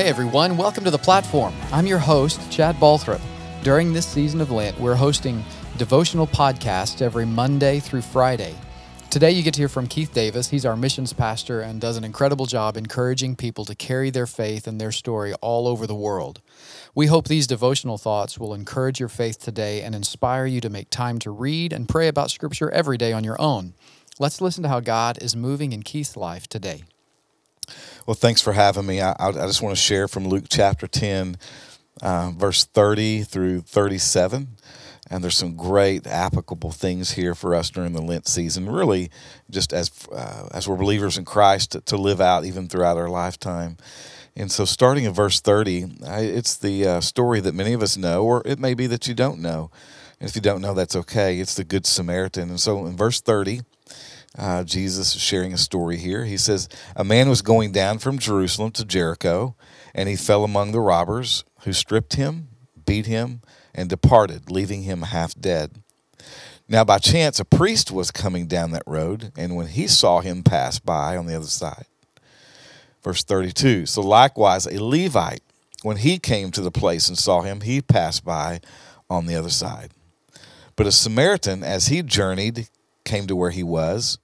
Hey everyone, welcome to The Platform. I'm your host, Chad Balthrop. During this season of Lent, we're hosting devotional podcasts every Monday through Friday. Today you get to hear from Keith Davis. He's our missions pastor and does an incredible job encouraging people to carry their faith and their story all over the world. We hope these devotional thoughts will encourage your faith today and inspire you to make time to read and pray about Scripture every day on your own. Let's listen to how God is moving in Keith's life today. Well, thanks for having me. I just want to share from Luke chapter 10, verse 30 through 37. And there's some great applicable things here for us during the Lent season, really just as we're believers in Christ to live out even throughout our lifetime. And so starting in verse 30, it's the story that many of us know, or it may be that you don't know. And if you don't know, that's okay. It's the Good Samaritan. And so in verse 30, Jesus is sharing a story here. He says, a man was going down from Jerusalem to Jericho, and he fell among the robbers who stripped him, beat him, and departed, leaving him half dead. Now by chance, a priest was coming down that road, and when he saw him pass by on the other side. Verse 32, so likewise a Levite, when he came to the place and saw him, he passed by on the other side. But a Samaritan, as he journeyed, came to where he was,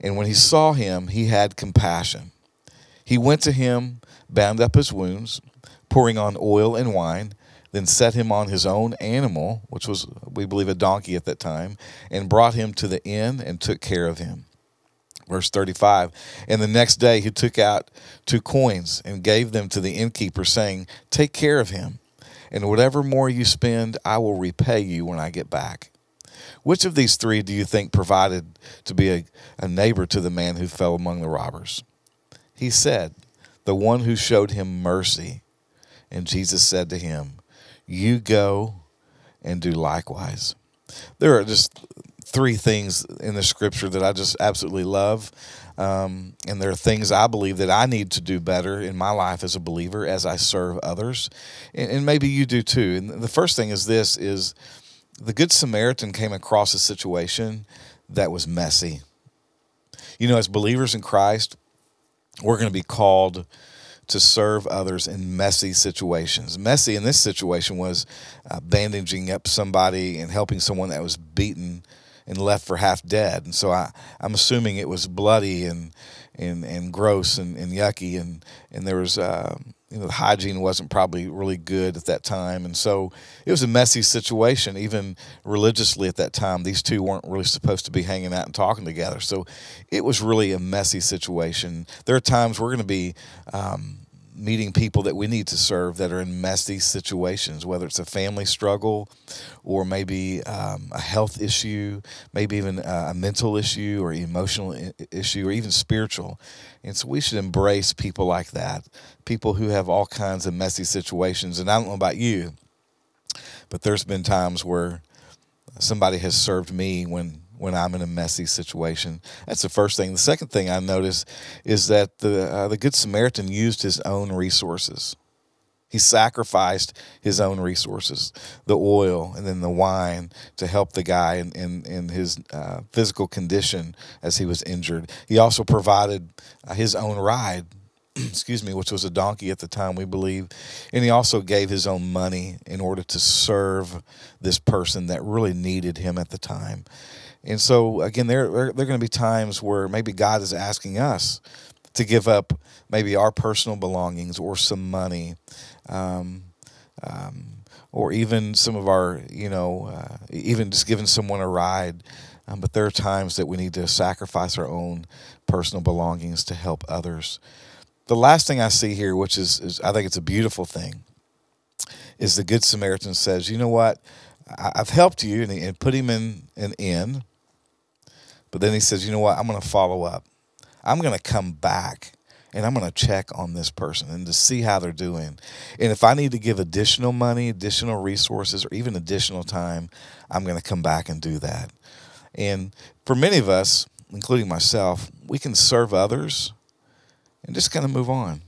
and when he saw him, he had compassion. He went to him, bound up his wounds, pouring on oil and wine, then set him on his own animal, which was, we believe, a donkey at that time, and brought him to the inn and took care of him. Verse 35, and the next day he took out 2 coins and gave them to the innkeeper, saying, take care of him, and whatever more you spend, I will repay you when I get back. Which of these 3 do you think provided to be a neighbor to the man who fell among the robbers? He said, the one who showed him mercy. And Jesus said to him, you go and do likewise. There are just 3 things in the Scripture that I just absolutely love. And there are things I believe that I need to do better in my life as a believer as I serve others. And maybe you do too. And the first thing is this, is the Good Samaritan came across a situation that was messy. You know, as believers in Christ, we're going to be called to serve others in messy situations. Messy in this situation was bandaging up somebody and helping someone that was beaten and left for half dead. And so I'm assuming it was bloody and gross and yucky, and there was... the hygiene wasn't probably really good at that time. And so it was a messy situation, even religiously at that time. These 2 weren't really supposed to be hanging out and talking together. So it was really a messy situation. There are times we're going to be meeting people that we need to serve that are in messy situations, whether it's a family struggle or maybe a health issue, maybe even a mental issue or emotional issue or even spiritual. And so we should embrace people like that, people who have all kinds of messy situations. And I don't know about you, but there's been times where somebody has served me when I'm in a messy situation. That's the first thing. The second thing I notice is that the Good Samaritan used his own resources. He sacrificed his own resources, the oil and then the wine, to help the guy in his physical condition as he was injured. He also provided his own ride, which was a donkey at the time, we believe. And he also gave his own money in order to serve this person that really needed him at the time. And so, again, there are going to be times where maybe God is asking us to give up maybe our personal belongings or some money or even some of our, even just giving someone a ride. But there are times that we need to sacrifice our own personal belongings to help others. The last thing I see here, which is I think it's a beautiful thing, is the Good Samaritan says, you know what, I've helped you, and put him in an inn. But then he says, you know what, I'm going to follow up. I'm going to come back, and I'm going to check on this person and to see how they're doing. And if I need to give additional money, additional resources, or even additional time, I'm going to come back and do that. And for many of us, including myself, we can serve others and just kind of move on.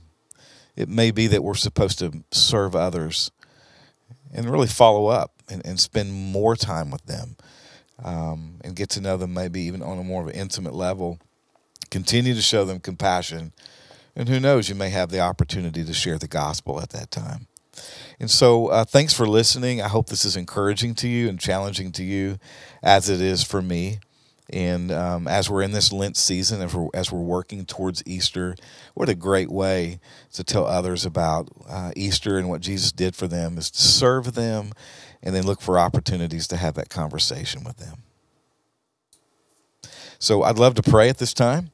It may be that we're supposed to serve others and really follow up and spend more time with them and get to know them maybe even on a more of an intimate level. Continue to show them compassion And who knows, you may have the opportunity to share the gospel at that time. And so thanks for listening. I hope this is encouraging to you and challenging to you as it is for me. And as we're in this Lent season, as we're working towards Easter, what a great way to tell others about Easter and what Jesus did for them is to serve them and then look for opportunities to have that conversation with them. So I'd love to pray at this time.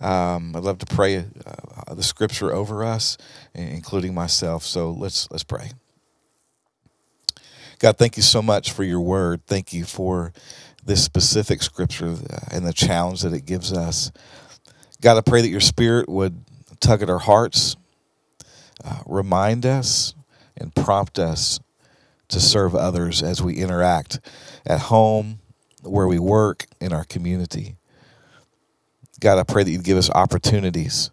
I'd love to pray the scripture over us, including myself. So let's pray. God, thank you so much for your word. Thank you for this specific scripture and the challenge that it gives us. God, I pray that your spirit would tug at our hearts, remind us, and prompt us to serve others as we interact at home, where we work, in our community. God, I pray that you'd give us opportunities,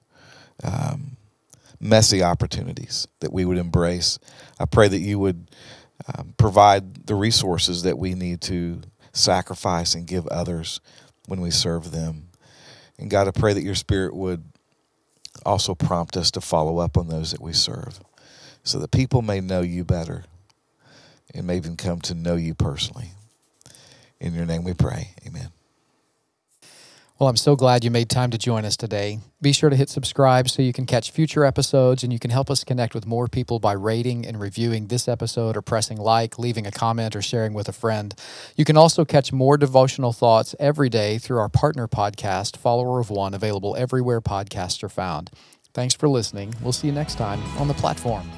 messy opportunities that we would embrace. I pray that you would provide the resources that we need to sacrifice and give others when we serve them. And God, I pray that your spirit would also prompt us to follow up on those that we serve so that people may know you better and may even come to know you personally. In your name we pray. Amen. Well, I'm so glad you made time to join us today. Be sure to hit subscribe so you can catch future episodes, and you can help us connect with more people by rating and reviewing this episode or pressing like, leaving a comment, or sharing with a friend. You can also catch more devotional thoughts every day through our partner podcast, Follower of One, available everywhere podcasts are found. Thanks for listening. We'll see you next time on The Platform.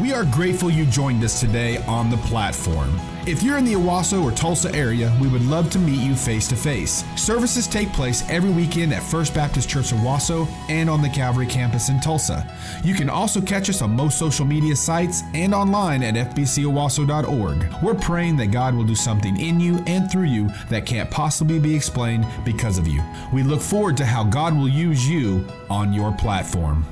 We are grateful you joined us today on The Platform. If you're in the Owasso or Tulsa area, we would love to meet you face to face. Services take place every weekend at First Baptist Church Owasso and on the Calvary Campus in Tulsa. You can also catch us on most social media sites and online at fbcowasso.org. We're praying that God will do something in you and through you that can't possibly be explained because of you. We look forward to how God will use you on your platform.